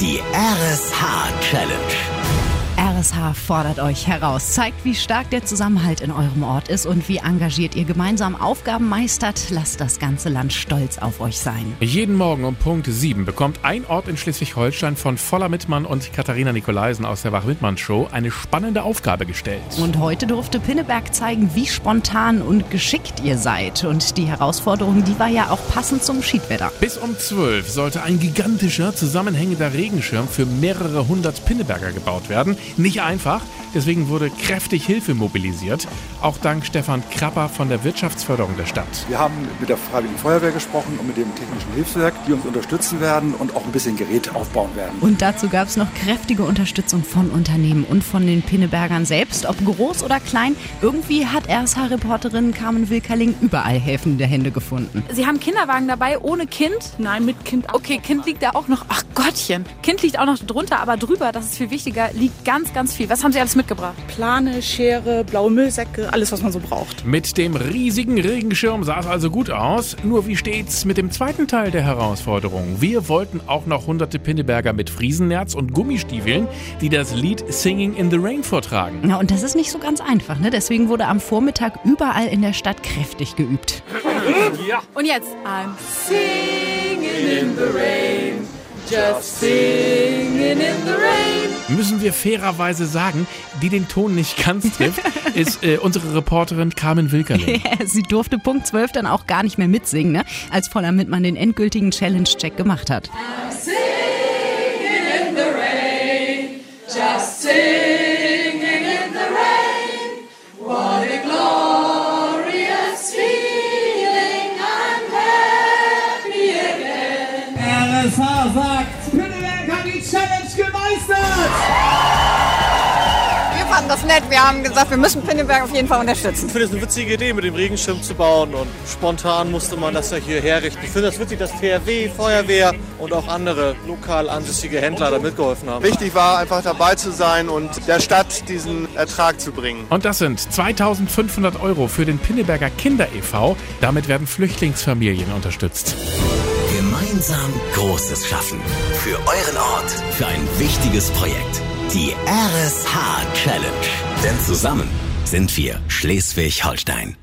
Die RSH-Challenge. RSH fordert euch heraus, zeigt, wie stark der Zusammenhalt in eurem Ort ist und wie engagiert ihr gemeinsam Aufgaben meistert. Lasst das ganze Land stolz auf euch sein. Jeden Morgen um Punkt 7 bekommt ein Ort in Schleswig-Holstein von Volker Mittmann und Katharina Nikolaisen aus der Wach-Mittmann-Show eine spannende Aufgabe gestellt. Und heute durfte Pinneberg zeigen, wie spontan und geschickt ihr seid. Und die Herausforderung, die war ja auch passend zum Schiedwetter. Bis um 12 sollte ein gigantischer, zusammenhängender Regenschirm für mehrere hundert Pinneberger gebaut werden. Nicht einfach, deswegen wurde kräftig Hilfe mobilisiert, auch dank Stefan Krapper von der Wirtschaftsförderung der Stadt. Wir haben mit der Freiwilligen Feuerwehr gesprochen und mit dem Technischen Hilfswerk, die uns unterstützen werden und auch ein bisschen Geräte aufbauen werden. Und dazu gab es noch kräftige Unterstützung von Unternehmen und von den Pinnebergern selbst, ob groß oder klein. Irgendwie hat RSH-Reporterin Carmen Wilkerling überall helfende Hände gefunden. Sie haben Kinderwagen dabei, ohne Kind? Nein, mit Kind. Okay, Kind liegt da auch noch. Ach Gottchen, Kind liegt auch noch drunter, aber drüber, das ist viel wichtiger, liegt ganz viel. Was haben Sie alles mitgebracht? Plane, Schere, blaue Müllsäcke, alles, was man so braucht. Mit dem riesigen Regenschirm sah es also gut aus. Nur wie steht's mit dem zweiten Teil der Herausforderung? Wir wollten auch noch hunderte Pinneberger mit Friesennerz und Gummistiefeln, die das Lied Singing in the Rain vortragen. Na, und das ist nicht so ganz einfach, ne? Deswegen wurde am Vormittag überall in der Stadt kräftig geübt. Ja. Und jetzt I'm singing in the rain, just singing in the rain. Müssen wir fairerweise sagen, die den Ton nicht ganz trifft, ist unsere Reporterin Carmen Wilkerling. Ja, sie durfte Punkt 12 dann auch gar nicht mehr mitsingen, ne? Als Volker Mittmann den endgültigen Challenge-Check gemacht hat. I'm singing in the rain, just singing in the rain. What a glorious feeling, I'm happy again. RSH sagt, Pinneberg hat die Challenge gemeistert. Wir fanden das nett, wir haben gesagt, wir müssen Pinneberg auf jeden Fall unterstützen. Ich finde es eine witzige Idee, mit dem Regenschirm zu bauen, und spontan musste man das ja hier herrichten. Ich finde das witzig, dass THW, Feuerwehr und auch andere lokal ansässige Händler da mitgeholfen haben. Wichtig war einfach dabei zu sein und der Stadt diesen Ertrag zu bringen. Und das sind 2.500 € für den Pinneberger Kinder e.V. Damit werden Flüchtlingsfamilien unterstützt. Gemeinsam Großes schaffen. Für euren Ort. Für ein wichtiges Projekt. Die RSH-Challenge. Denn zusammen sind wir Schleswig-Holstein.